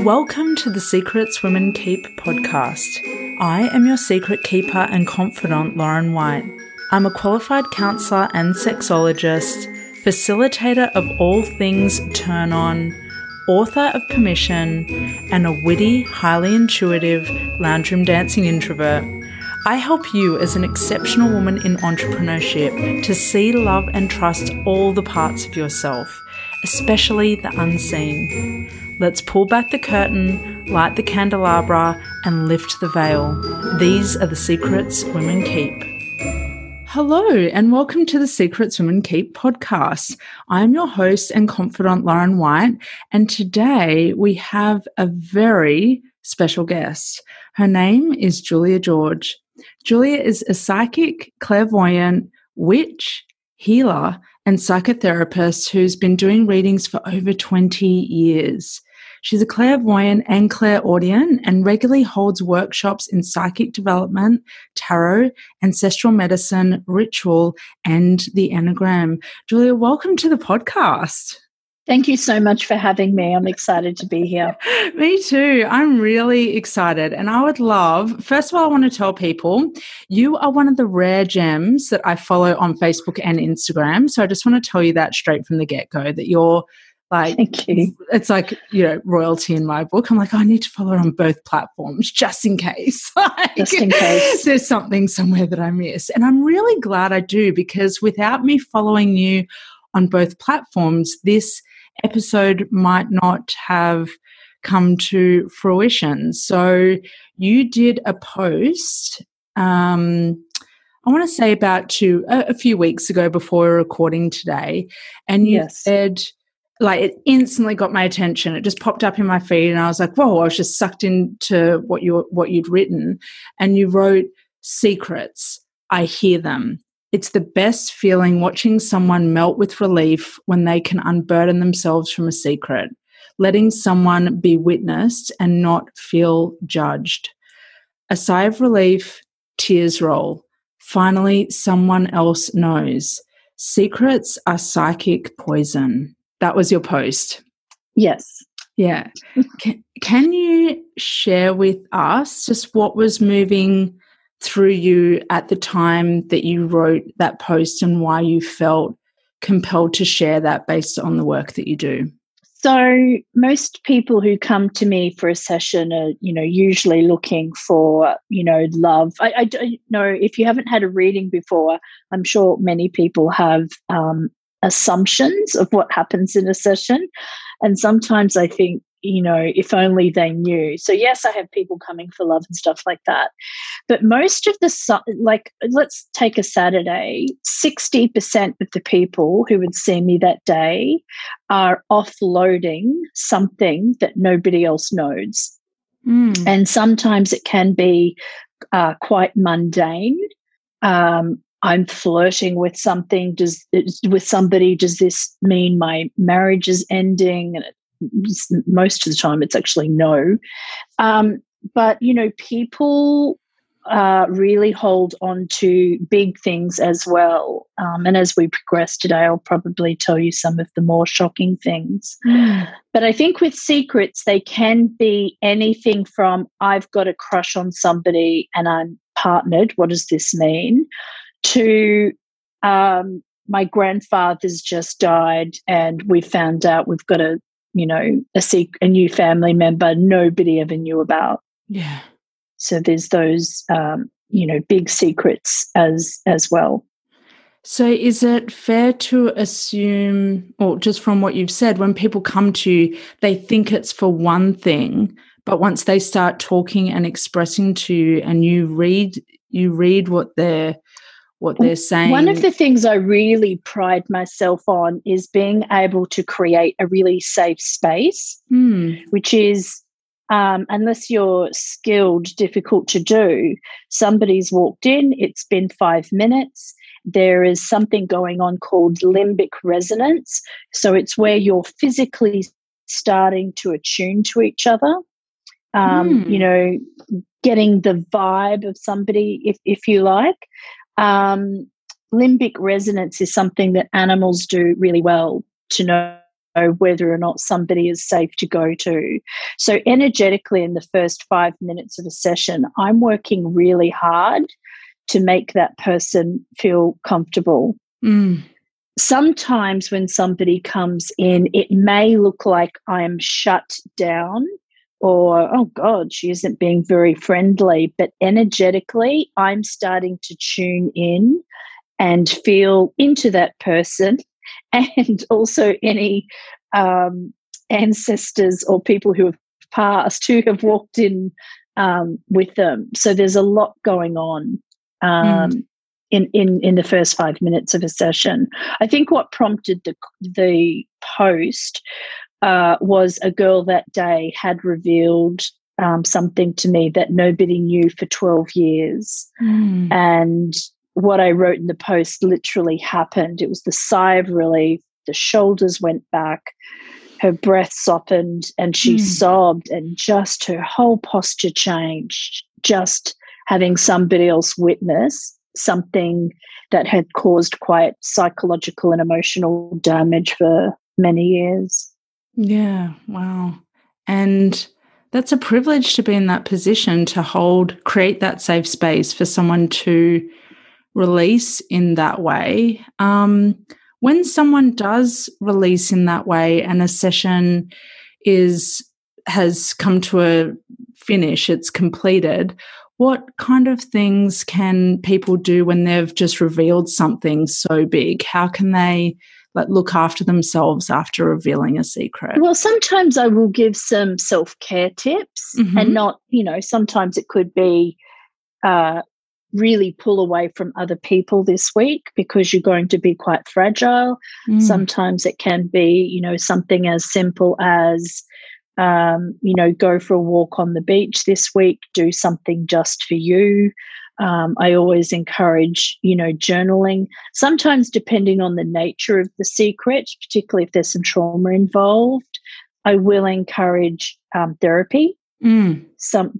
Welcome to the Secrets Women Keep podcast. I am your secret keeper and confidant, Lauren White. I'm a qualified counsellor and sexologist, facilitator of all things turn on, author of Permission, and a witty, highly intuitive lounge room dancing introvert. I help you as an exceptional woman in entrepreneurship to see, love, and trust all the parts of yourself, especially the unseen. Let's pull back the curtain, light the candelabra, and lift the veil. These are the secrets women keep. Hello, and welcome to the Secrets Women Keep podcast. I'm your host and confidant, Lauren White, and today we have a very special guest. Her name is Julia George. Julia is a psychic, clairvoyant, witch, healer, and psychotherapist who's been doing readings for over 20 years. She's a clairvoyant and clairaudient and regularly holds workshops in psychic development, tarot, ancestral medicine, ritual, and the Enneagram. Julia, welcome to the podcast. Thank you so much for having me. I'm excited to be here. Me too. I'm really excited. And I would love, first of all, I want to tell people you are one of the rare gems that I follow on Facebook and Instagram. So I just want to tell you that straight from the get-go, that you're like, thank you. It's like, you know, royalty in my book. I'm like, oh, I need to follow her on both platforms just in case. Like, just in case. There's something somewhere that I miss. And I'm really glad I do, because without me following you on both platforms, this episode might not have come to fruition. So you did a post, I want to say about a few weeks ago before we're recording today, and you said, like, it instantly got my attention. It just popped up in my feed and I was like, whoa, I was just sucked into what you'd written. And you wrote, "Secrets, I hear them. It's the best feeling watching someone melt with relief when they can unburden themselves from a secret, letting someone be witnessed and not feel judged. A sigh of relief, tears roll. Finally, someone else knows. Secrets are psychic poison." That was your post. Yes. Yeah. Can you share with us just what was moving through you at the time that you wrote that post and why you felt compelled to share that based on the work that you do? So most people who come to me for a session are, you know, usually looking for, you know, love. I don't know if you haven't had a reading before. I'm sure many people have assumptions of what happens in a session, and sometimes I think, you know, if only they knew. So yes, I have people coming for love and stuff like that, but most of the, like, let's take a Saturday, 60% of the people who would see me that day are offloading something that nobody else knows. And sometimes it can be quite mundane. I'm flirting with something, with somebody. Does this mean my marriage is ending? And most of the time it's actually no. But, you know, people really hold on to big things as well. And as we progress today, I'll probably tell you some of the more shocking things. But I think with secrets, they can be anything from I've got a crush on somebody and I'm partnered, what does this mean? To my grandfather's just died and we found out we've got a new family member nobody ever knew about. Yeah. So there's those, big secrets as well. So is it fair to assume, or just from what you've said, when people come to you, they think it's for one thing, but once they start talking and expressing to you and you read what they're saying. One of the things I really pride myself on is being able to create a really safe space, which is, unless you're skilled, difficult to do. Somebody's walked in, it's been 5 minutes, there is something going on called limbic resonance. So it's where you're physically starting to attune to each other, getting the vibe of somebody, if you like. Limbic resonance is something that animals do really well to know whether or not somebody is safe to go to. So energetically, in the first 5 minutes of a session, I'm working really hard to make that person feel comfortable. Mm. Sometimes when somebody comes in, it may look like I am shut down or, oh, God, she isn't being very friendly. But energetically, I'm starting to tune in and feel into that person, and also any ancestors or people who have passed who have walked in with them. So there's a lot going on in the first 5 minutes of a session. I think what prompted the post was a girl that day had revealed something to me that nobody knew for 12 years. Mm. And what I wrote in the post literally happened. It was the sigh of relief, the shoulders went back, her breath softened, and she sobbed, and just her whole posture changed, just having somebody else witness something that had caused quite psychological and emotional damage for many years. Yeah, wow. And that's a privilege to be in that position, to create that safe space for someone to release in that way. When someone does release in that way and a session has come to a finish, it's completed, what kind of things can people do when they've just revealed something so big? How can they look after themselves after revealing a secret? Well, sometimes I will give some self-care tips, and not, sometimes it could be really pull away from other people this week because you're going to be quite fragile. Mm. Sometimes it can be, something as simple as, go for a walk on the beach this week, do something just for you. I always encourage, journaling. Sometimes, depending on the nature of the secret, particularly if there's some trauma involved, I will encourage therapy. Mm. For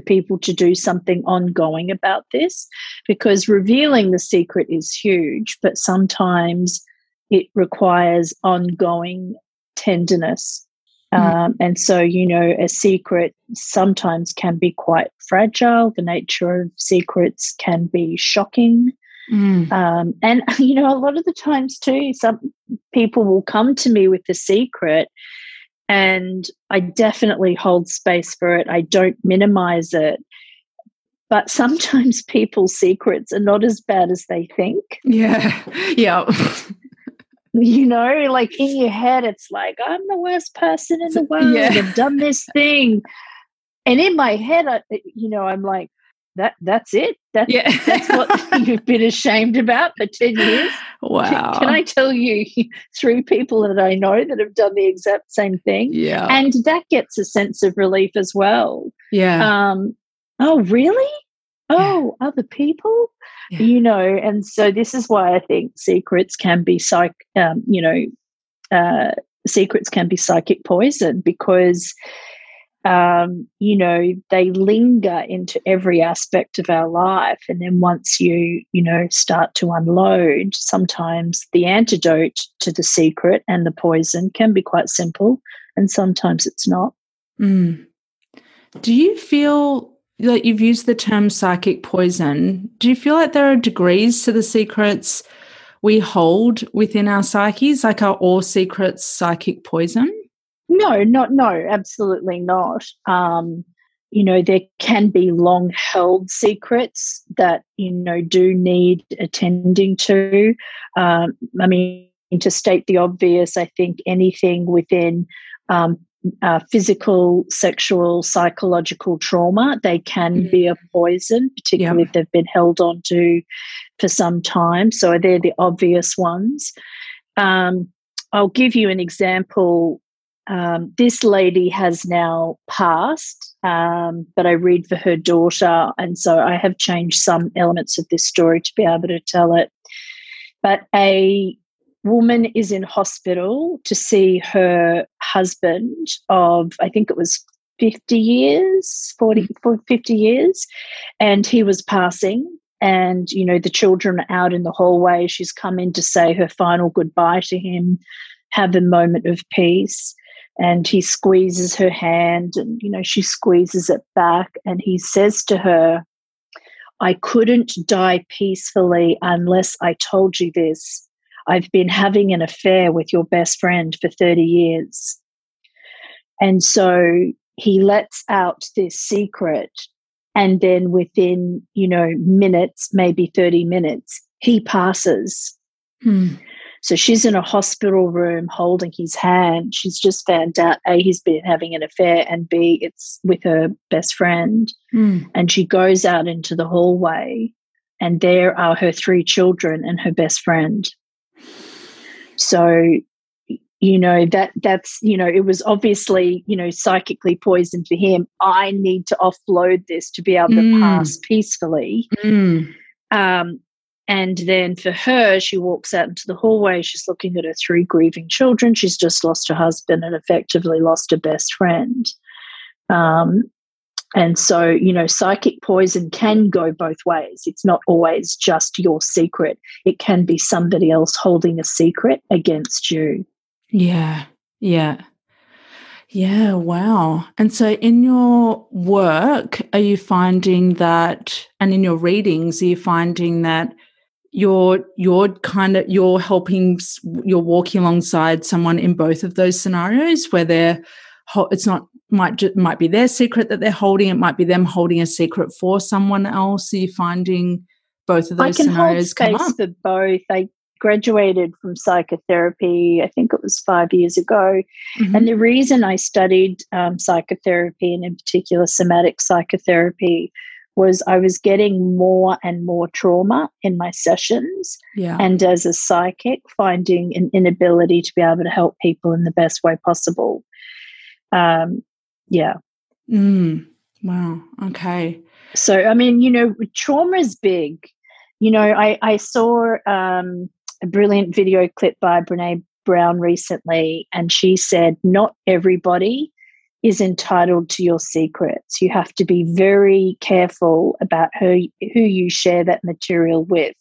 people to do something ongoing about this, because revealing the secret is huge, but sometimes it requires ongoing tenderness. And so, a secret sometimes can be quite fragile. The nature of secrets can be shocking. Mm. And, a lot of the times too, some people will come to me with the secret, and I definitely hold space for it. I don't minimize it. But sometimes people's secrets are not as bad as they think. Yeah. Yeah. In your head, it's like, I'm the worst person in the world. Yeah. I've done this thing. And in my head, I'm like, that's it? That's what you've been ashamed about for 10 years? Wow. Can I tell you 3 people that I know that have done the exact same thing? Yeah. And that gets a sense of relief as well. Yeah. Oh, really? Oh, yeah. Other people? Yeah. And so this is why I think secrets can be psychic poison, because they linger into every aspect of our life. And then once you, start to unload, sometimes the antidote to the secret and the poison can be quite simple, and sometimes it's not. Mm. Do you feel that you've used the term psychic poison? Do you feel like there are degrees to the secrets we hold within our psyches? Like, are all secrets psychic poison? No, absolutely not. There can be long-held secrets that, do need attending to. To state the obvious, I think anything within physical, sexual, psychological trauma, they can be a poison, particularly if they've been held on to for some time. So they're the obvious ones. I'll give you an example. This lady has now passed, but I read for her daughter, and so I have changed some elements of this story to be able to tell it. But a woman is in hospital to see her husband of, I think it was 50 years, and he was passing. And, the children are out in the hallway. She's come in to say her final goodbye to him. have a moment of peace. And he squeezes her hand and, you know, she squeezes it back. And he says to her, I couldn't die peacefully unless I told you this. I've been having an affair with your best friend for 30 years. And so he lets out this secret. And then within, you know, minutes, maybe 30 minutes, he passes. Hmm. So she's in a hospital room holding his hand. She's just found out, A, he's been having an affair, and B, it's with her best friend. Mm. And she goes out into the hallway, and there are her three children and her best friend. So, you know, that's, you know, it was obviously, you know, psychically poisoned for him. I need to offload this to be able to pass peacefully. Mm. And then for her, she walks out into the hallway. She's looking at her three grieving children. She's just lost her husband and effectively lost her best friend. And so, you know, psychic poison can go both ways. It's not always just your secret. It can be somebody else holding a secret against you. Yeah, yeah. Yeah, wow. And so in your work, are you finding that, and in your readings, are you finding that you're helping, you're walking alongside someone in both of those scenarios where they're, it's not, might be their secret that they're holding, it might be them holding a secret for someone else? Are you finding both of those scenarios come up? I can hold space for both. I graduated from psychotherapy, I think it was 5 years ago. Mm-hmm. And the reason I studied psychotherapy, and in particular somatic psychotherapy, was I was getting more and more trauma in my sessions. Yeah. And as a psychic, finding an inability to be able to help people in the best way possible. Yeah. Mm. Wow. Okay. So, I mean, you know, trauma is big. You know, I saw a brilliant video clip by Brené Brown recently, and she said, not everybody is entitled to your secrets. You have to be very careful about who you share that material with,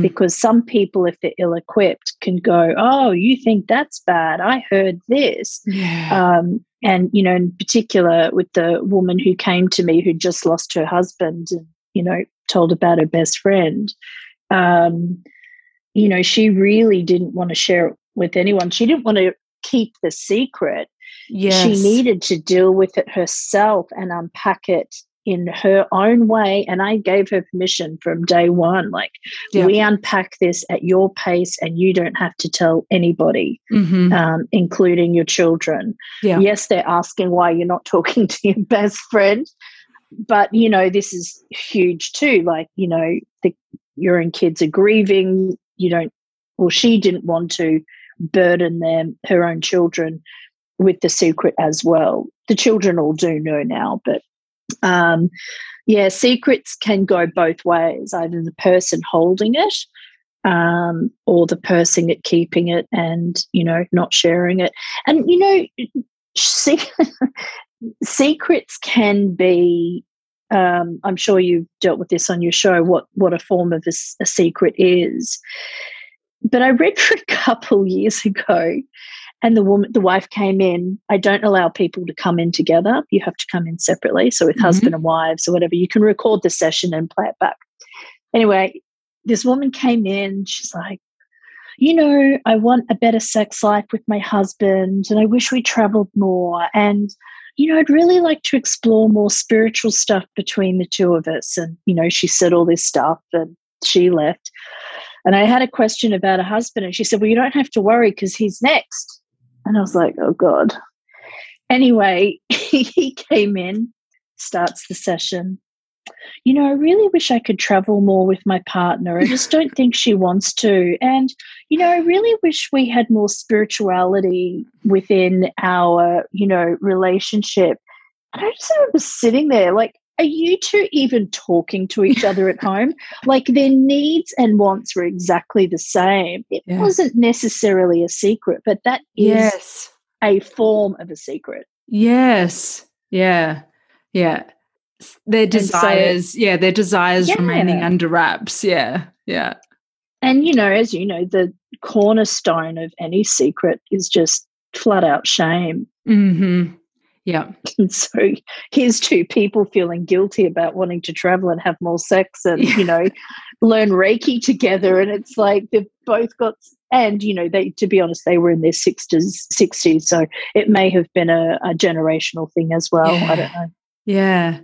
because some people, if they're ill-equipped, can go, oh, you think that's bad, I heard this. Yeah. And, you know, in particular with the woman who came to me who just lost her husband and, you know, told about her best friend, you know, she really didn't want to share it with anyone. She didn't want to keep the secret. Yes. She needed to deal with it herself and unpack it in her own way. And I gave her permission from day one, like, yeah, we unpack this at your pace and you don't have to tell anybody, including your children. Yeah. Yes, they're asking why you're not talking to your best friend. But, you know, this is huge too. Like, you know, your own kids are grieving. You don't, well, she didn't want to burden them, her own children, with the secret as well. The children all do know now, but yeah, secrets can go both ways, either the person holding it or the person keeping it and, you know, not sharing it. And, you know, secrets can be, I'm sure you've dealt with this on your show, what a form of a secret is. But I read for a couple years ago, and the wife came in. I don't allow people to come in together. You have to come in separately. So with husband and wives or whatever, you can record the session and play it back. Anyway, this woman came in. She's like, you know, I want a better sex life with my husband, and I wish we traveled more. And, you know, I'd really like to explore more spiritual stuff between the two of us. And, you know, she said all this stuff and she left. And I had a question about her husband, and she said, well, you don't have to worry because he's next. And I was like, oh, God. Anyway, he came in, starts the session. You know, I really wish I could travel more with my partner. I just don't think she wants to. And, you know, I really wish we had more spirituality within our, you know, relationship. And I just remember sitting there like, are you two even talking to each other at home? Like, their needs and wants were exactly the same. It wasn't necessarily a secret, but that is a form of a secret. Yes. Yeah. Yeah. Their desires remaining under wraps. Yeah. Yeah. And, you know, as you know, the cornerstone of any secret is just flat out shame. Mm-hmm. Yeah. And so here's two people feeling guilty about wanting to travel and have more sex and, you know, learn Reiki together. And it's like they've both got, and, you know, they, to be honest, they were in their 60s. So it may have been a generational thing as well. Yeah. I don't know. Yeah.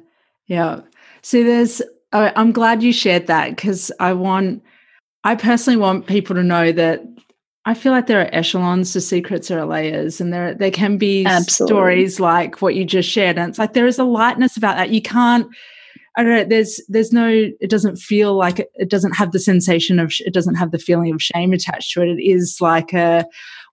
Yeah. So there's, I'm glad you shared that because I personally want people to know that I feel like there are echelons to secrets or layers, and there can be Absolutely. Stories like what you just shared. And it's like there is a lightness about that. You can't, I don't know, there's no, it doesn't feel like it doesn't have the sensation of, it doesn't have the feeling of shame attached to it. It is like a,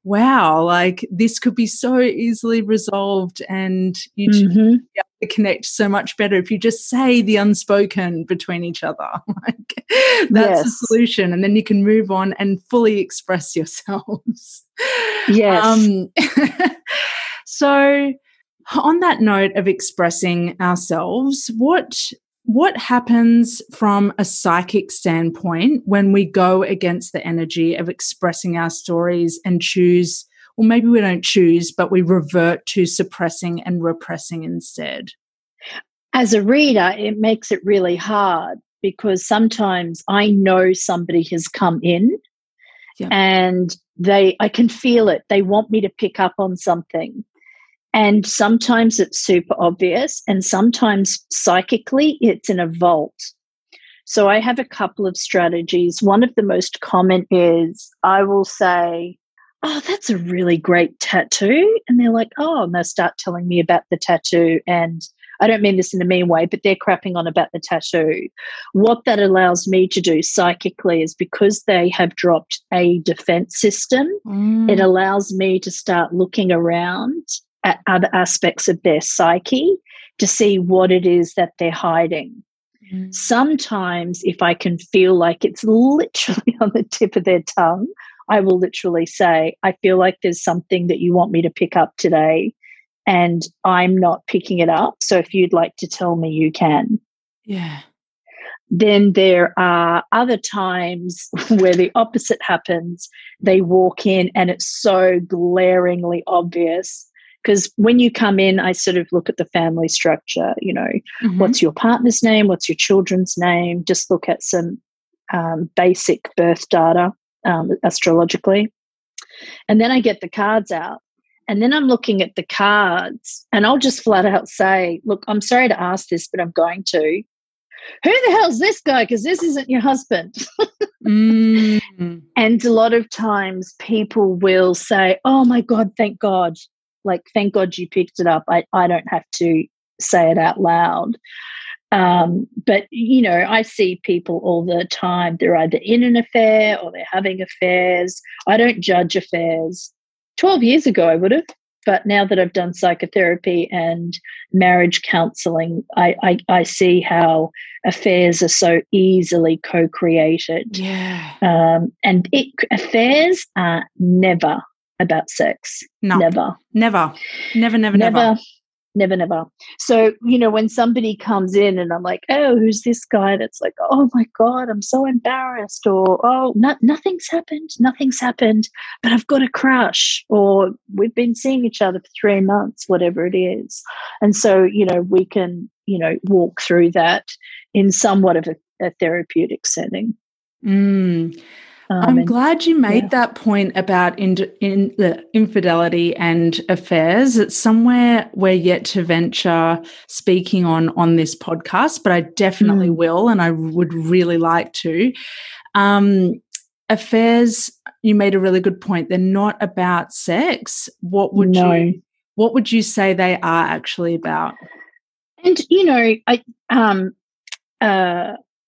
wow, like this could be so easily resolved and you two mm-hmm. be able to connect so much better if you just say the unspoken between each other. Like that's the solution, and then you can move on and fully express yourselves. Yes. So on that note of expressing ourselves, what happens from a psychic standpoint when we go against the energy of expressing our stories and choose, or maybe we don't choose, but we revert to suppressing and repressing instead? As a reader, it makes it really hard because sometimes I know somebody has come in and I can feel it. They want me to pick up on something. And sometimes it's super obvious, and sometimes psychically it's in a vault. So I have a couple of strategies. One of the most common is I will say, oh, that's a really great tattoo. And they're like, oh, and they'll start telling me about the tattoo. And I don't mean this in a mean way, but they're crapping on about the tattoo. What that allows me to do psychically is because they have dropped a defense system, it allows me to start looking around at other aspects of their psyche to see what it is that they're hiding. Mm. Sometimes if I can feel like it's literally on the tip of their tongue, I will literally say, I feel like there's something that you want me to pick up today and I'm not picking it up. So if you'd like to tell me, you can. Yeah. Then there are other times where the opposite happens. They walk in and it's so glaringly obvious. Because when you come in, I sort of look at the family structure, you know, what's your partner's name, what's your children's name, just look at some basic birth data astrologically. And then I get the cards out, and then I'm looking at the cards, and I'll just flat out say, look, I'm sorry to ask this, but I'm going to. Who the hell's this guy? Because this isn't your husband. And a lot of times people will say, oh, my God, thank God. Like, thank God you picked it up. I don't have to say it out loud. But, you know, I see people all the time. They're either in an affair or they're having affairs. I don't judge affairs. 12 years ago I would have, but now that I've done psychotherapy and marriage counselling, I see how affairs are so easily co-created. Yeah. And affairs are never about sex. No. Never. So, you know, when somebody comes in and I'm like, oh, who's this guy? That's like, oh my God, I'm so embarrassed, or oh, nothing's happened, but I've got a crush, or we've been seeing each other for 3 months, whatever it is. And so, you know, we can, you know, walk through that in somewhat of a therapeutic setting. I'm glad you made that point about in the infidelity and affairs. It's somewhere we're yet to venture speaking on this podcast, but I definitely will, and I would really like to. Affairs, you made a really good point. They're not about sex. What would you say they are actually about? And, you know,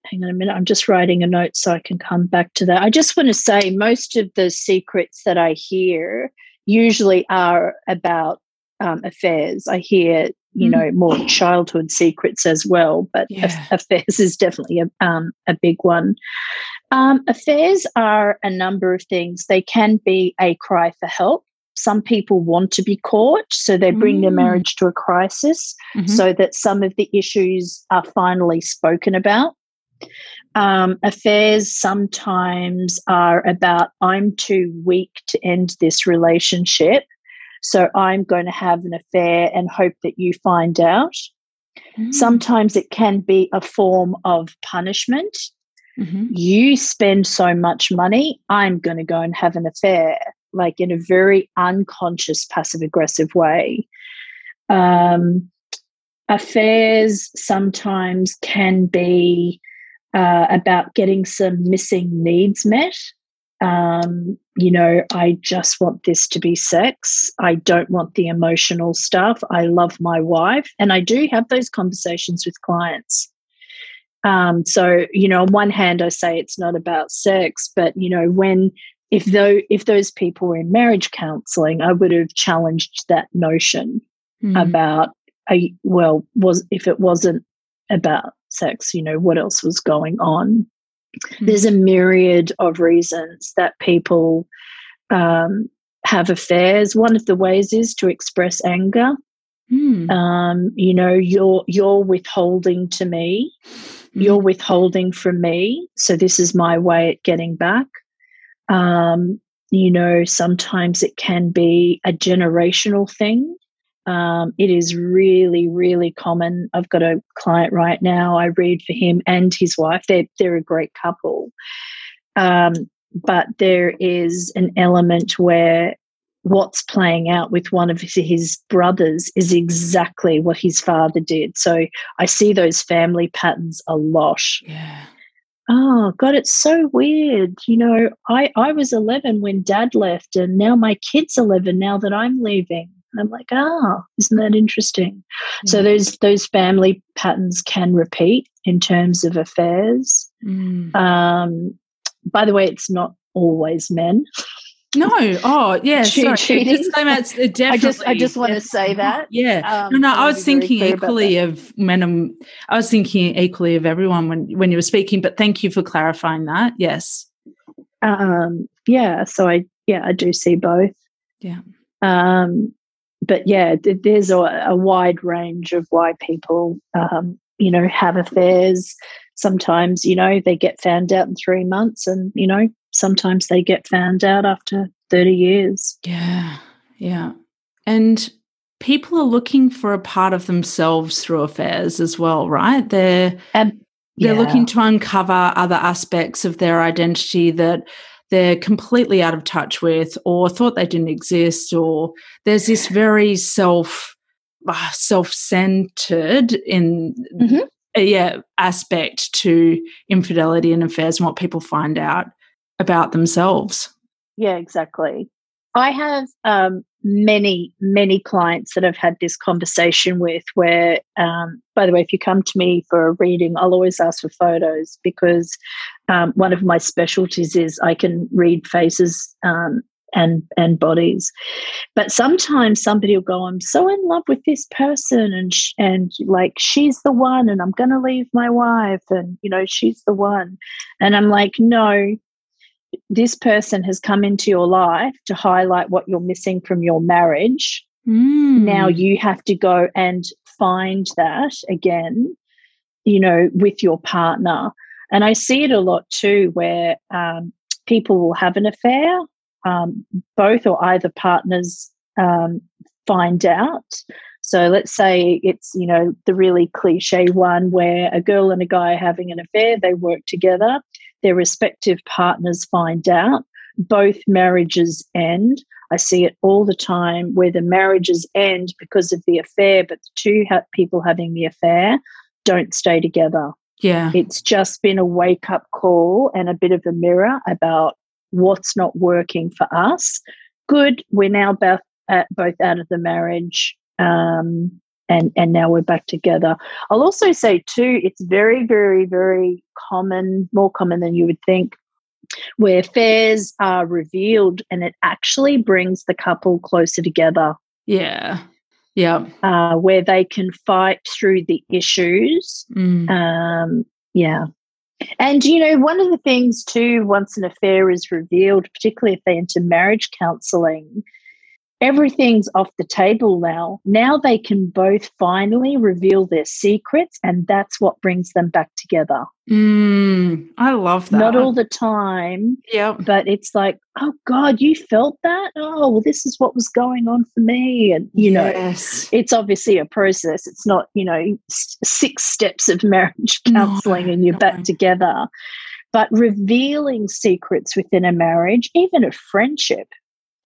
hang on a minute, I'm just writing a note so I can come back to that. I just want to say most of the secrets that I hear usually are about affairs. I hear, you know, more childhood secrets as well, but affairs is definitely a big one. Affairs are a number of things. They can be a cry for help. Some people want to be caught, so they bring their marriage to a crisis so that some of the issues are finally spoken about. Affairs sometimes are about, I'm too weak to end this relationship, so I'm going to have an affair and hope that you find out. Mm. Sometimes it can be a form of punishment. Mm-hmm. You spend so much money, I'm going to go and have an affair, like in a very unconscious, passive-aggressive way. Affairs sometimes can be about getting some missing needs met. You know, I just want this to be sex. I don't want the emotional stuff. I love my wife. And I do have those conversations with clients. So, you know, on one hand, I say it's not about sex, but, you know, if those people were in marriage counselling, I would have challenged that notion about, if it wasn't about sex, you know, what else was going on? Mm-hmm. There's a myriad of reasons that people have affairs. One of the ways is to express anger. Mm. You know, you're withholding to me, you're withholding from me, so this is my way at getting back. You know, sometimes it can be a generational thing. It is really, really common. I've got a client right now, I read for him and his wife. They're a great couple. But there is an element where what's playing out with one of his brothers is exactly what his father did. So I see those family patterns a lot. Yeah. Oh, God, it's so weird. You know, I was 11 when Dad left, and now my kid's 11 now that I'm leaving. And I'm like, isn't that interesting? Mm. So those family patterns can repeat in terms of affairs. Mm. By the way, it's not always men. No. Oh, yeah. Cheating. I just want to say that. Yeah. I was thinking equally of everyone when you were speaking, but thank you for clarifying that. Yes. Yeah. So I do see both. Yeah. But yeah, there's a wide range of why people, you know, have affairs. Sometimes, you know, they get found out in 3 months, and, you know, sometimes they get found out after 30 years. Yeah, yeah. And people are looking for a part of themselves through affairs as well, right? They're looking to uncover other aspects of their identity that they're completely out of touch with, or thought they didn't exist, or there's this very self-centered in aspect to infidelity and affairs and what people find out about themselves. Yeah, exactly. I have many, many clients that I've had this conversation with where, by the way, if you come to me for a reading, I'll always ask for photos, because one of my specialties is I can read faces and bodies. But sometimes somebody will go, I'm so in love with this person, and like, she's the one, and I'm going to leave my wife, and, you know, she's the one. And I'm like, no, this person has come into your life to highlight what you're missing from your marriage. Mm. Now you have to go and find that again, you know, with your partner. And I see it a lot too, where people will have an affair, both or either partners find out. So let's say it's, you know, the really cliche one where a girl and a guy are having an affair, they work together, their respective partners find out, both marriages end. I see it all the time where the marriages end because of the affair, but the two people having the affair don't stay together. Yeah. It's just been a wake-up call and a bit of a mirror about what's not working for us. Good, we're now both out of the marriage, and now we're back together. I'll also say too, it's very, very, very common, more common than you would think, where affairs are revealed and it actually brings the couple closer together. Yeah. Yeah. Where they can fight through the issues. Mm. Yeah. And, you know, one of the things too, once an affair is revealed, particularly if they're into marriage counselling, Everything's off the table now. Now they can both finally reveal their secrets, and that's what brings them back together. I love that. Not all the time, but it's like, oh, God, you felt that? Oh, well, this is what was going on for me. And, you know, it's obviously a process. It's not, you know, 6 steps of marriage counselling and you're back together. But revealing secrets within a marriage, even a friendship,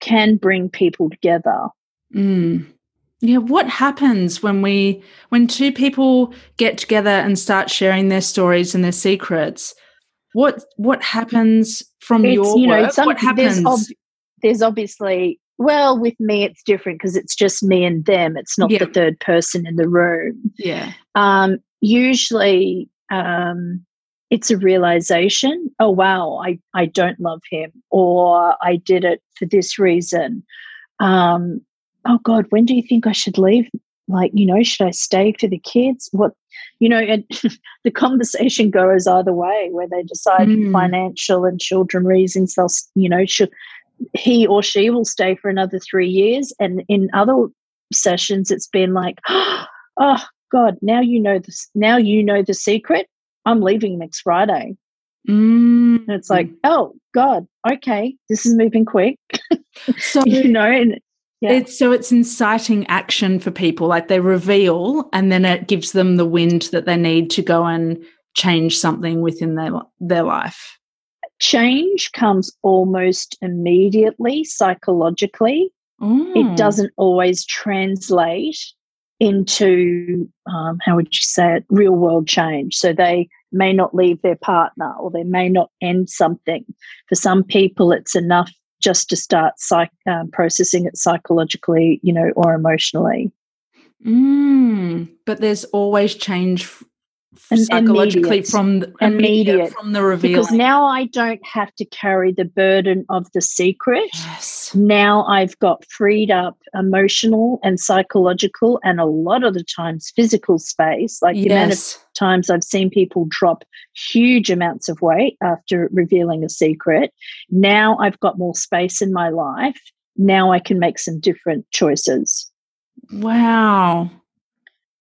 can bring people together. Yeah, what happens when two people get together and start sharing their stories and their secrets? What happens from your work? What happens? There's obviously, well, with me it's different because it's just me and them. It's not the third person in the room. Yeah. Usually it's a realization, oh, wow, I don't love him, or I did it for this reason. Oh, God, when do you think I should leave? Like, you know, should I stay for the kids? What, you know, and the conversation goes either way, where they decide financial and children reasons, they'll, you know, should he or she will stay for another 3 years. And in other sessions, it's been like, oh, God, now you know the secret. I'm leaving next Friday. And it's like, oh, God, okay, this is moving quick. So, you know, and, it's inciting action for people. Like they reveal and then it gives them the wind that they need to go and change something within their life. Change comes almost immediately psychologically. It doesn't always translate into, how would you say it, real world change. So they may not leave their partner or they may not end something. For some people, it's enough just to start processing it psychologically, you know, or emotionally. But there's always change psychologically immediate from the reveal. Because now I don't have to carry the burden of the secret. Now I've got freed up emotional and psychological and a lot of the times physical space. Like the amount of times I've seen people drop huge amounts of weight after revealing a secret. Now I've got more space in my life. Now I can make some different choices. Wow.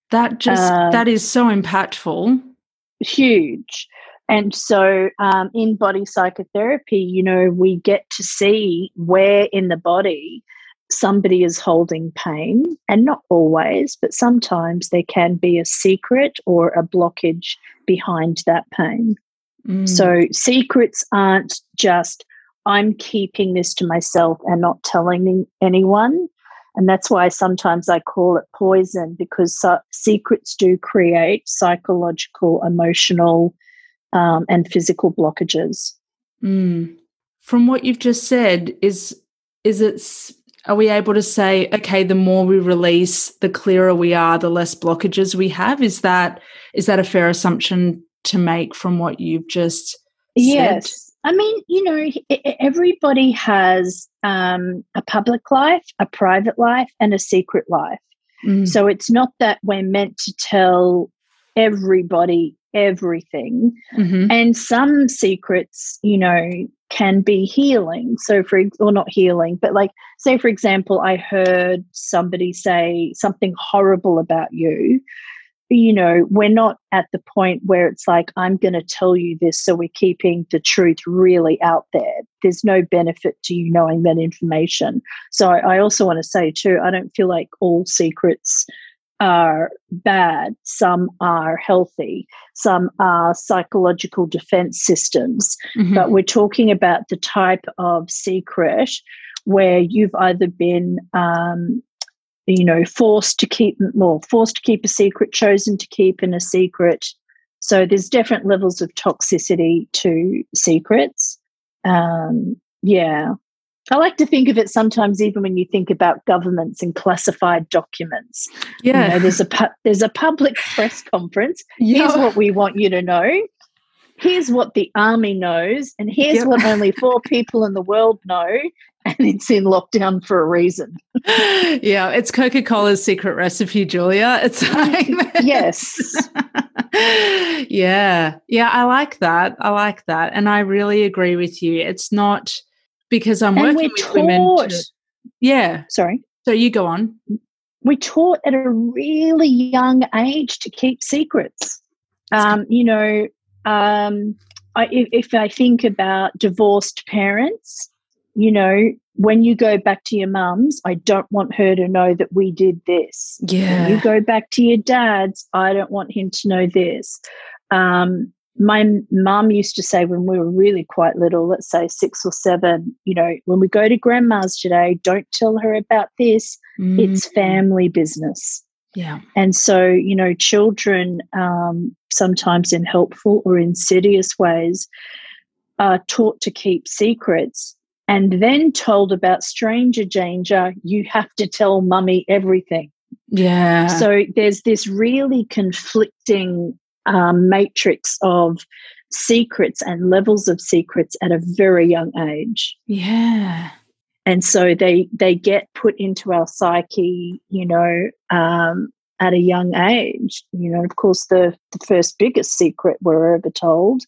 That is so impactful. Huge. And so in body psychotherapy, you know, we get to see where in the body somebody is holding pain, and not always, but sometimes there can be a secret or a blockage behind that pain. So secrets aren't just, I'm keeping this to myself and not telling anyone. And that's why sometimes I call it poison, because secrets do create psychological, emotional, and physical blockages. From what you've just said, are we able to say, okay, the more we release, the clearer we are, the less blockages we have? Is that a fair assumption to make from what you've just said? Yes. I mean, you know, everybody has a public life, a private life, and a secret life. So it's not that we're meant to tell everybody everything. And some secrets, you know, can be healing. So or not healing, but like, say, for example, I heard somebody say something horrible about you. You know, we're not at the point where it's like, I'm going to tell you this, so we're keeping the truth really out there. There's no benefit to you knowing that information. So I also want to say too, I don't feel like all secrets are bad. Some are healthy. Some are psychological defense systems. But we're talking about the type of secret where you've either been you know, forced to keep a secret, chosen to keep in a secret. So there's different levels of toxicity to secrets. I like to think of it sometimes, even when you think about governments and classified documents. Yeah, you know, there's a public press conference. Here's what we want you to know. Here's what the army knows, and here's what only 4 people in the world know, and it's in lockdown for a reason. Yeah, it's Coca-Cola's secret recipe, Julia. It's like this. Yes. Yeah, I like that. And I really agree with you. It's not because I'm working with women. Yeah. Sorry. So you go on. We're taught at a really young age to keep secrets. If I think about divorced parents, you know, when you go back to your mum's, I don't want her to know that we did this. Yeah. When you go back to your dad's, I don't want him to know this. My mum used to say when we were really quite little, let's say 6 or 7, you know, when we go to grandma's today, don't tell her about this. It's family business. Yeah. And so, you know, children sometimes in helpful or insidious ways are taught to keep secrets and then told about stranger danger, you have to tell mummy everything. Yeah. So there's this really conflicting matrix of secrets and levels of secrets at a very young age. Yeah. And so they get put into our psyche, you know, at a young age. You know, of course, the first biggest secret we're ever told.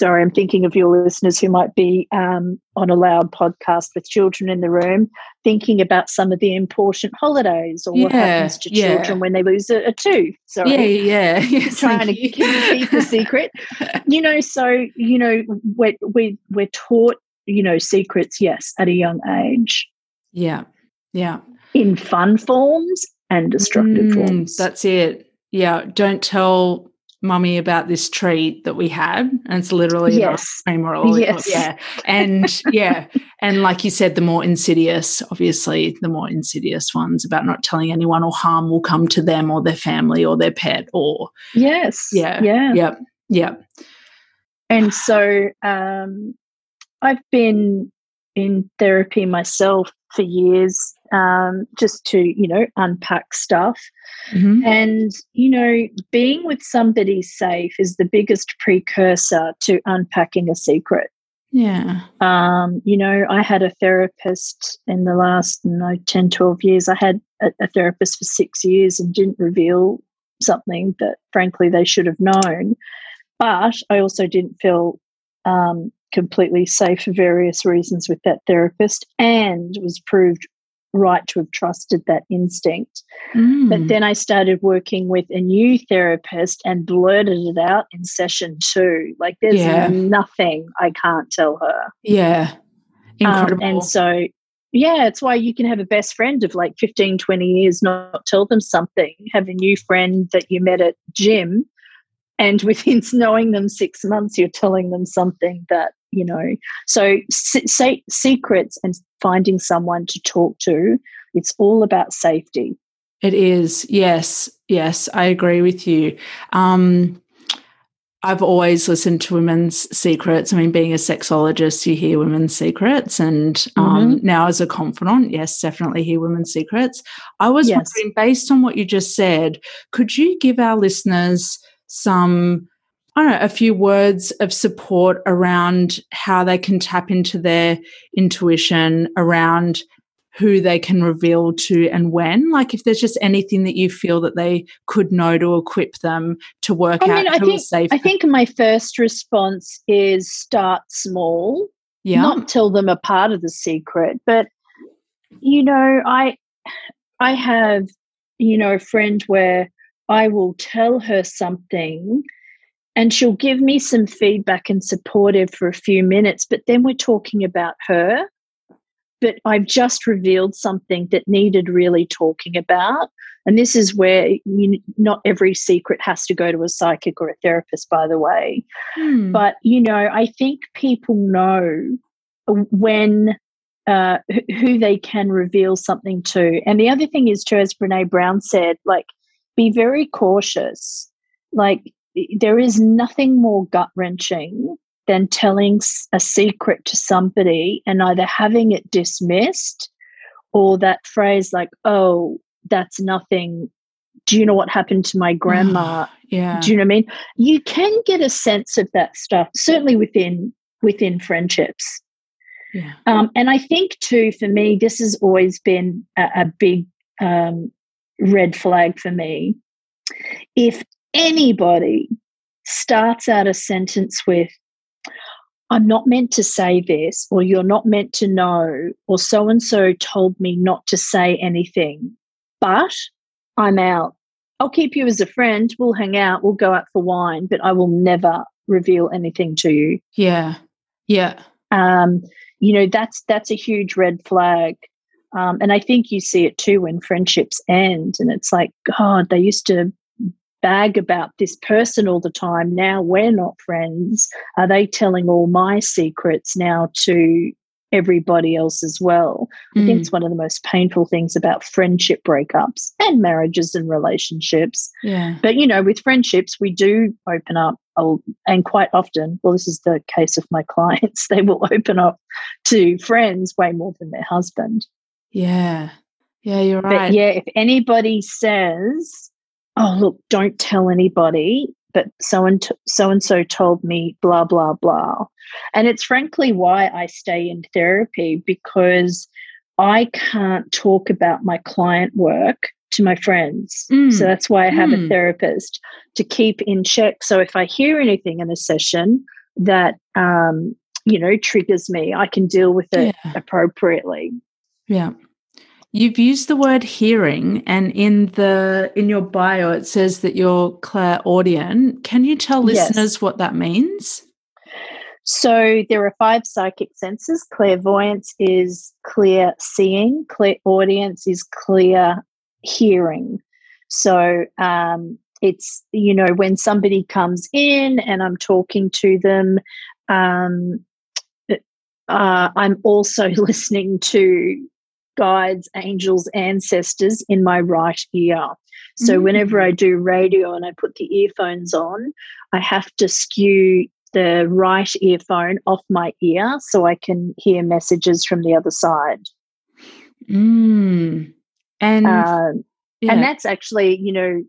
Sorry, I'm thinking of your listeners who might be on a loud podcast with children in the room, thinking about some of the important holidays or what happens to children when they lose a tooth. Sorry, trying to keep a secret. You know, so you know, we're taught, you know, secrets. Yes, at a young age. Yeah, yeah. In fun forms and destructive forms. That's it. Yeah, don't tell mummy about this treat that we had, and it's literally an ice cream or a lollipop. Yes. Yeah. And yeah. And like you said, the more insidious, obviously, the more insidious ones about not telling anyone, or harm will come to them or their family or their pet or And so I've been in therapy myself for years, just to, you know, unpack stuff. Mm-hmm. And, you know, being with somebody safe is the biggest precursor to unpacking a secret. Yeah. You know, I had a therapist in the last, 10, 12 years. I had a therapist for 6 years and didn't reveal something that, frankly, they should have known. But I also didn't feel completely safe for various reasons with that therapist, and was proved right to have trusted that instinct. But then I started working with a new therapist and blurted it out in session 2. Like, there's nothing I can't tell her. Yeah. Incredible. And so, yeah, it's why you can have a best friend of like 15, 20 years, not tell them something, have a new friend that you met at gym, and within knowing them 6 months, you're telling them something that, you know. So secrets and finding someone to talk to, it's all about safety. It is. Yes. Yes. I agree with you. I've always listened to women's secrets. I mean, being a sexologist, you hear women's secrets, and now as a confidant, yes, definitely hear women's secrets. I was wondering, based on what you just said, could you give our listeners a few words of support around how they can tap into their intuition, around who they can reveal to and when? Like, if there's just anything that you feel that they could know to equip them to work out who is safe. I think my first response is start small. Yeah. Not tell them a part of the secret. But, you know, I have, you know, a friend where I will tell her something and she'll give me some feedback and supportive for a few minutes, but then we're talking about her. But I've just revealed something that needed really talking about. And this is where not every secret has to go to a psychic or a therapist, by the way. But, you know, I think people know when who they can reveal something to. And the other thing is, too, as Brené Brown said, like, be very cautious. Like, there is nothing more gut-wrenching than telling a secret to somebody and either having it dismissed, or that phrase like, oh, that's nothing. Do you know what happened to my grandma? Yeah. Do you know what I mean? You can get a sense of that stuff, certainly within friendships. Yeah. And I think, too, for me, this has always been a big red flag for me. If anybody starts out a sentence with, I'm not meant to say this, or you're not meant to know, or so-and-so told me not to say anything, but I'm out. I'll keep you as a friend. We'll hang out. We'll go out for wine, but I will never reveal anything to you. Yeah. Yeah. You know, that's a huge red flag. And I think you see it too when friendships end, and it's like, God, they used to bag about this person all the time. Now we're not friends. Are they telling all my secrets now to everybody else as well? I think it's one of the most painful things about friendship breakups and marriages and relationships. Yeah. But, you know, with friendships, we do open up, and quite often, well, this is the case of my clients, they will open up to friends way more than their husband. Yeah. Yeah, you're right. But yeah, if anybody says, oh, look, don't tell anybody, but so-and-so told me blah, blah, blah. And it's frankly why I stay in therapy, because I can't talk about my client work to my friends. So that's why I have a therapist to keep in check. So if I hear anything in a session that, you know, triggers me, I can deal with it appropriately. Yeah. You've used the word hearing, and in your bio it says that you're clairaudient. Can you tell listeners what that means? So there are 5 psychic senses. Clairvoyance is clear seeing. Clairaudience is clear hearing. So it's, you know, when somebody comes in and I'm talking to them, I'm also listening to guides, angels, ancestors in my right ear. So whenever I do radio and I put the earphones on, I have to skew the right earphone off my ear so I can hear messages from the other side. And that's actually, you know,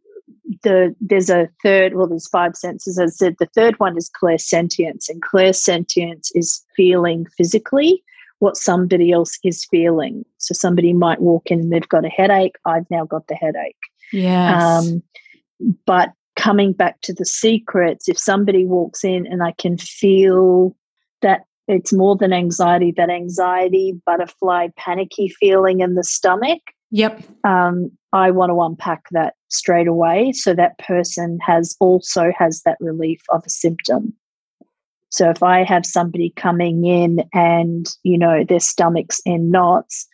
there's a third, well, there's 5 senses. As I said, the third one is clairsentience, and clairsentience is feeling physically what somebody else is feeling. So somebody might walk in and they've got a headache. I've now got the headache. But coming back to the secrets, if somebody walks in and I can feel that it's more than anxiety, that anxiety, butterfly, panicky feeling in the stomach, I want to unpack that straight away so that person also has that relief of a symptom. So if I have somebody coming in and, you know, their stomach's in knots,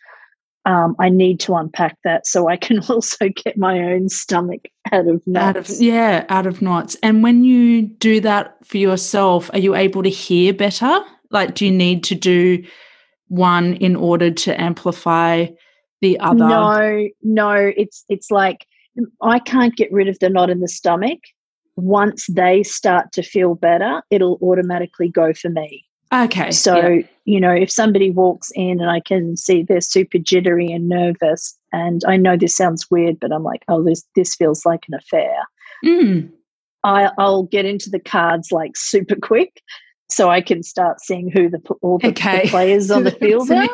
I need to unpack that so I can also get my own stomach out of knots. Out of knots. And when you do that for yourself, are you able to hear better? Like, do you need to do one in order to amplify the other? No. It's like I can't get rid of the knot in the stomach. Once they start to feel better, it'll automatically go for me. Okay. So, you know, if somebody walks in and I can see they're super jittery and nervous, and I know this sounds weird, but I'm like, oh, this feels like an affair. I'll get into the cards like super quick so I can start seeing who the players on the field are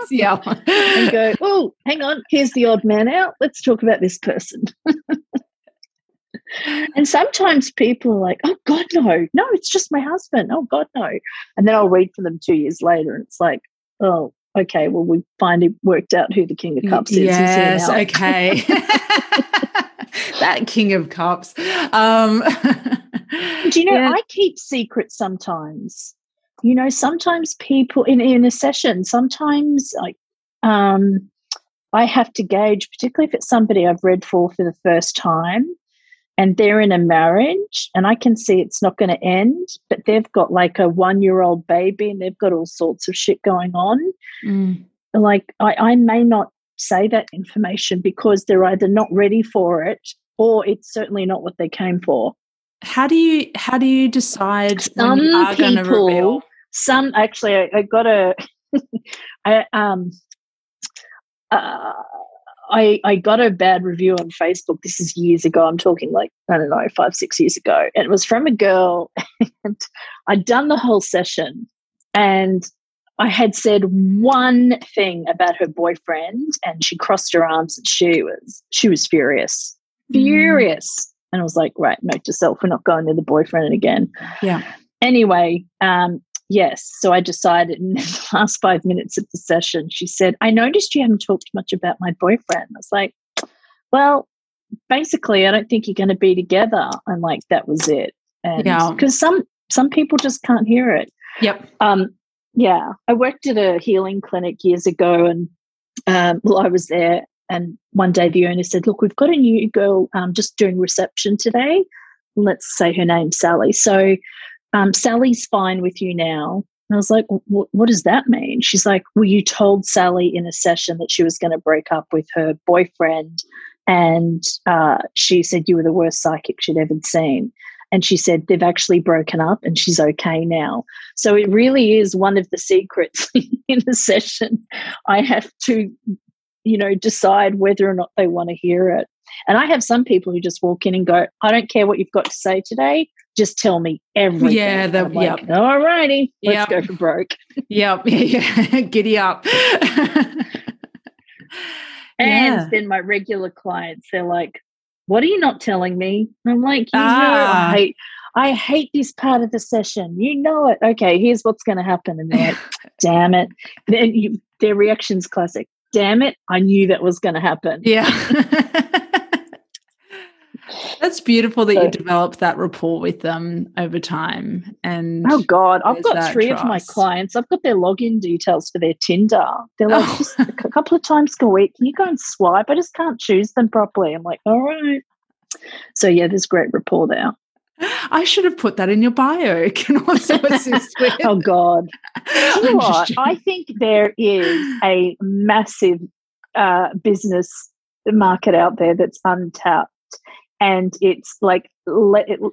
and go, oh, hang on, here's the odd man out. Let's talk about this person. And sometimes people are like, oh, God, no. No, it's just my husband. Oh, God, no. And then I'll read for them 2 years later and it's like, oh, okay, well, we finally worked out who the King of Cups is. Yes, okay. That King of Cups. Do you know, I keep secrets sometimes. You know, sometimes people in a session, sometimes I have to gauge, particularly if it's somebody I've read for the first time, and they're in a marriage and I can see it's not going to end, but they've got like a 1-year-old baby and they've got all sorts of shit going on. Like I may not say that information because they're either not ready for it or it's certainly not what they came for. How do you decide when you are going to reveal? Some actually I got a I got a bad review on Facebook. This is years ago. I'm talking like, I don't know, 5-6 years ago. And it was from a girl, and I'd done the whole session and I had said one thing about her boyfriend, and she crossed her arms and she was furious. Furious. And I was like, right, note to self, we're not going to the boyfriend again. Yeah. Anyway, Yes. So I decided in the last 5 minutes of the session, she said, I noticed you haven't talked much about my boyfriend. I was like, well, basically, I don't think you're going to be together. And like, that was it. And because some people just can't hear it. Yep. Yeah. I worked at a healing clinic years ago and I was there. And one day the owner said, look, we've got a new girl just doing reception today. Let's say her name, Sally. So Sally's fine with you now. And I was like, what does that mean? She's like, well, you told Sally in a session that she was going to break up with her boyfriend. And she said you were the worst psychic she'd ever seen. And she said they've actually broken up and she's okay now. So it really is one of the secrets in the session. I have to, you know, decide whether or not they want to hear it. And I have some people who just walk in and go, I don't care what you've got to say today. Just tell me everything. Yeah. The, like, yep. All righty. Let's go for broke. Yep. Yeah. Giddy up. And then my regular clients, they're like, what are you not telling me? And I'm like, you know, I hate this part of the session. You know it. Okay, here's what's going to happen. And they're like, damn it. Then their reaction's classic. Damn it, I knew that was going to happen. Yeah. That's beautiful that you developed that rapport with them over time. And oh, God, I've got three of my clients. I've got their login details for their Tinder. They're like, just a couple of times a week, can you go and swipe? I just can't choose them properly. I'm like, all right. So, yeah, there's great rapport there. I should have put that in your bio. It can also assist with. Oh, God. You know what? I think there is a massive business market out there that's untapped. And it's like, getting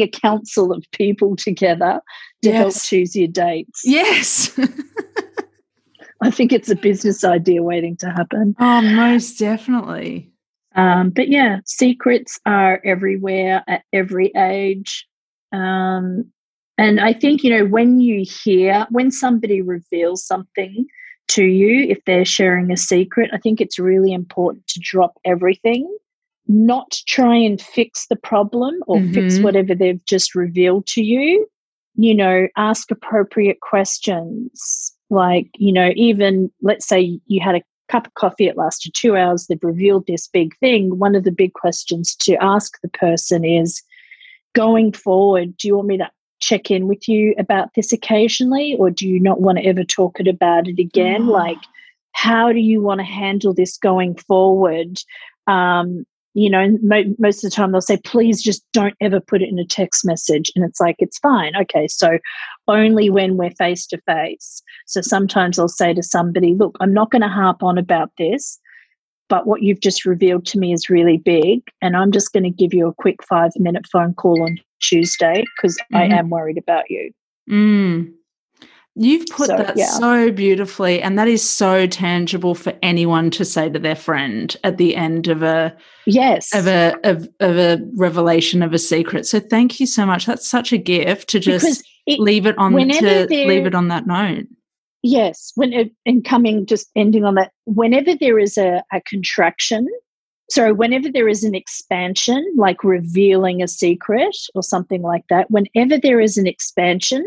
a council of people together to help choose your dates. Yes. I think it's a business idea waiting to happen. Oh, most definitely. But yeah, secrets are everywhere at every age. And I think, when somebody reveals something to you, if they're sharing a secret, I think it's really important to drop everything, not try and fix the problem or fix whatever they've just revealed to you. You know, ask appropriate questions. Like, even let's say you had a cup of coffee, it lasted 2 hours, they've revealed this big thing. One of the big questions to ask the person is, going forward, do you want me to check in with you about this occasionally, or do you not want to ever talk about it again? Like, how do you want to handle this going forward? Most of the time they'll say, please just don't ever put it in a text message. And it's like, it's fine. Okay, so only when we're face-to-face. So sometimes I'll say to somebody, look, I'm not going to harp on about this, but what you've just revealed to me is really big, and I'm just going to give you a quick 5-minute phone call on Tuesday because I am worried about you. Mm. You've put so beautifully, and that is so tangible for anyone to say to their friend at the end of a revelation of a secret. So thank you so much. That's such a gift to just leave it on that note. Yes, ending on that. Whenever there is a contraction, so whenever there is an expansion, like revealing a secret or something like that, whenever there is an expansion,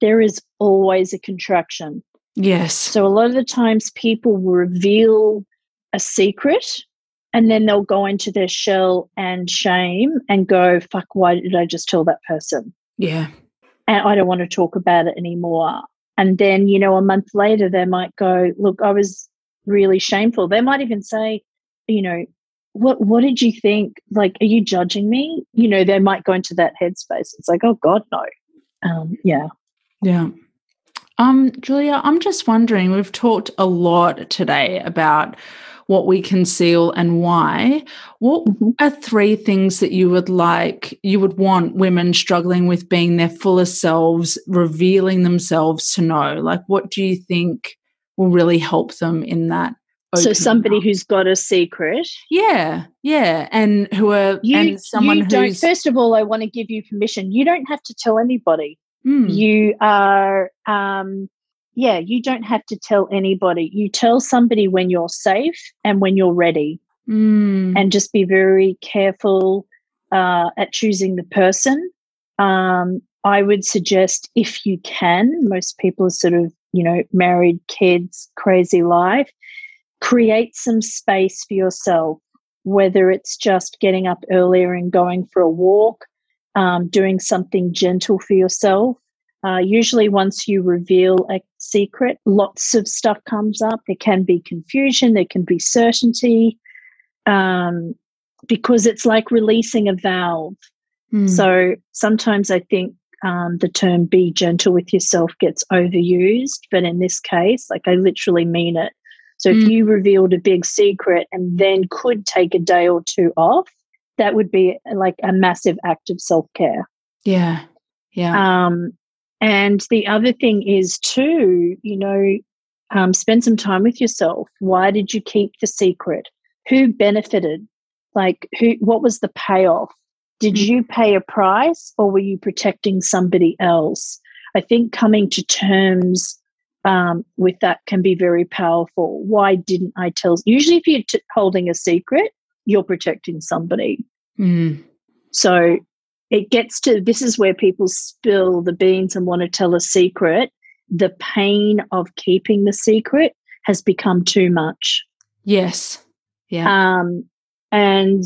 there is always a contraction. Yes. So a lot of the times people will reveal a secret and then they'll go into their shell and shame and go, fuck, why did I just tell that person? Yeah. And I don't want to talk about it anymore. And then, a month later they might go, look, I was really shameful. They might even say, what did you think? Like, are you judging me? They might go into that headspace. It's like, oh, God, no. Yeah. Julia, I'm just wondering, we've talked a lot today about what we conceal and why. What are three things that you would want women struggling with being their fullest selves, revealing themselves to know? Like, what do you think will really help them in that? So somebody who's got a secret. Yeah, yeah. And first of all, I want to give you permission. You don't have to tell anybody. You are, you don't have to tell anybody. You tell somebody when you're safe and when you're ready, and just be very careful at choosing the person. I would suggest, if you can, most people are sort of, you know, married, kids, crazy life, create some space for yourself, whether it's just getting up earlier and going for a walk, doing something gentle for yourself. Usually once you reveal a secret, lots of stuff comes up. There can be confusion, there can be certainty, because it's like releasing a valve. Mm. So sometimes I think the term "be gentle with yourself" gets overused, but in this case, like, I literally mean it. So if you revealed a big secret and then could take a day or two off, that would be like a massive act of self-care. Yeah, yeah. And the other thing is too, you know, spend some time with yourself. Why did you keep the secret? Who benefited? Like, who? What was the payoff? Did you pay a price, or were you protecting somebody else? I think coming to terms with that can be very powerful. Why didn't I tell? Usually if you're holding a secret, you're protecting somebody. Mm. So it gets to, this is where people spill the beans and want to tell a secret. The pain of keeping the secret has become too much. Yes. Yeah. And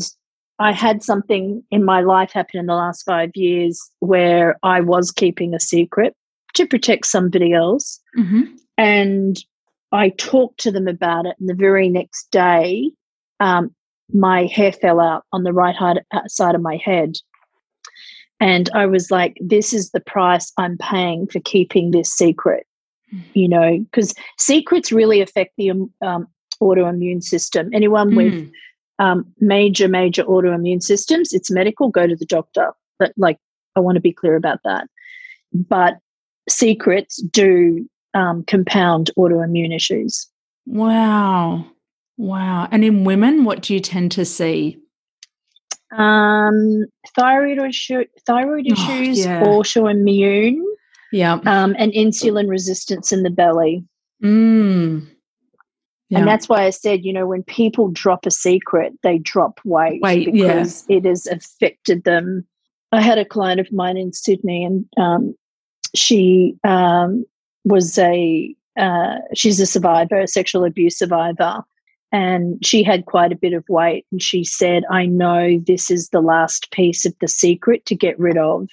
I had something in my life happen in the last 5 years where I was keeping a secret to protect somebody else. Mm-hmm. And I talked to them about it, and the very next day, my hair fell out on the right side of my head. And I was like, this is the price I'm paying for keeping this secret, you know, because secrets really affect the autoimmune system. Anyone with major autoimmune systems, it's medical, go to the doctor. But, like, I want to be clear about that. But secrets do compound autoimmune issues. Wow. Wow. And in women, what do you tend to see? Thyroid issues, autoimmune, and insulin resistance in the belly. Yeah. And that's why I said, you know, when people drop a secret, they drop weight because it has affected them. I had a client of mine in Sydney, and she was she's a survivor, a sexual abuse survivor. And she had quite a bit of weight, and she said, I know this is the last piece of the secret to get rid of.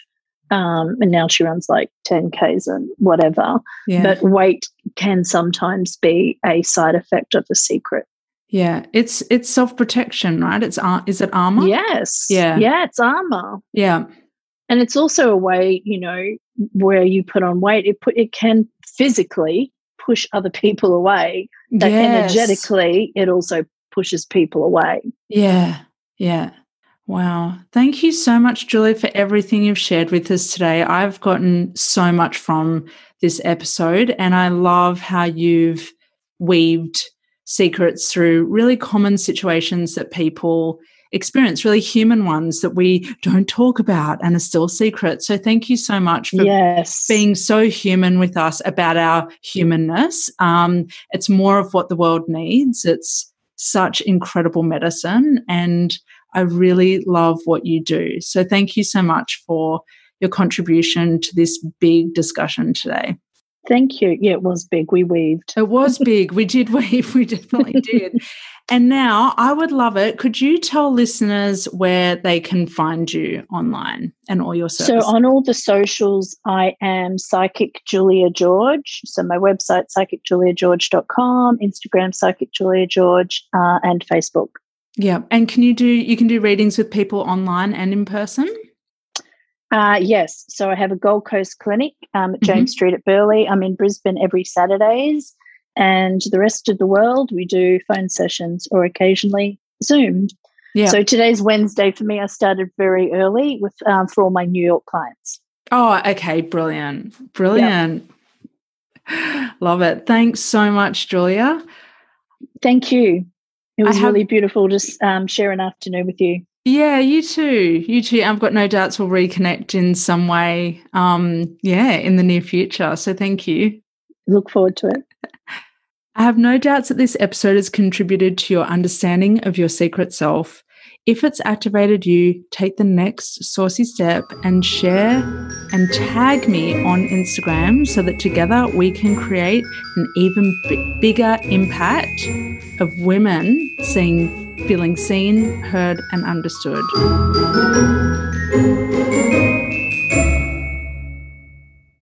And now she runs like 10Ks and whatever. Yeah. But weight can sometimes be a side effect of a secret. Yeah. It's self-protection, right? Is it armor? Yes. Yeah. Yeah, it's armor. Yeah. And it's also a way, you know, where you put on weight, it can physically push other people away, but energetically it also pushes people away. Yeah, yeah. Wow. Thank you so much, Julia, for everything you've shared with us today. I've gotten so much from this episode, and I love how you've weaved secrets through really common situations that people experience, really human ones that we don't talk about and are still secret. So thank you so much for being so human with us about our humanness. It's more of what the world needs. It's such incredible medicine, and I really love what you do. So thank you so much for your contribution to this big discussion today. Thank you. Yeah, it was big. We weaved. It was big. We did weave. We definitely did. And now I would love it. Could you tell listeners where they can find you online and all your services? So on all the socials, I am Psychic Julia George. So my website, PsychicJuliaGeorge.com, Instagram, Psychic Julia George, and Facebook. Yeah. And you can do readings with people online and in person? Yes. So I have a Gold Coast clinic at James Street at Burleigh. I'm in Brisbane every Saturdays. And the rest of the world, we do phone sessions or occasionally Zoom. Yeah. So today's Wednesday for me. I started very early with for all my New York clients. Oh, okay. Brilliant. Brilliant. Yep. Love it. Thanks so much, Julia. Thank you. It was really beautiful to share an afternoon with you. Yeah, you too. You too. I've got no doubts we'll reconnect in some way, in the near future. So thank you. Look forward to it. I have no doubts that this episode has contributed to your understanding of your secret self. If it's activated you, take the next saucy step and share and tag me on Instagram so that together we can create an even bigger impact of women feeling seen, heard and understood.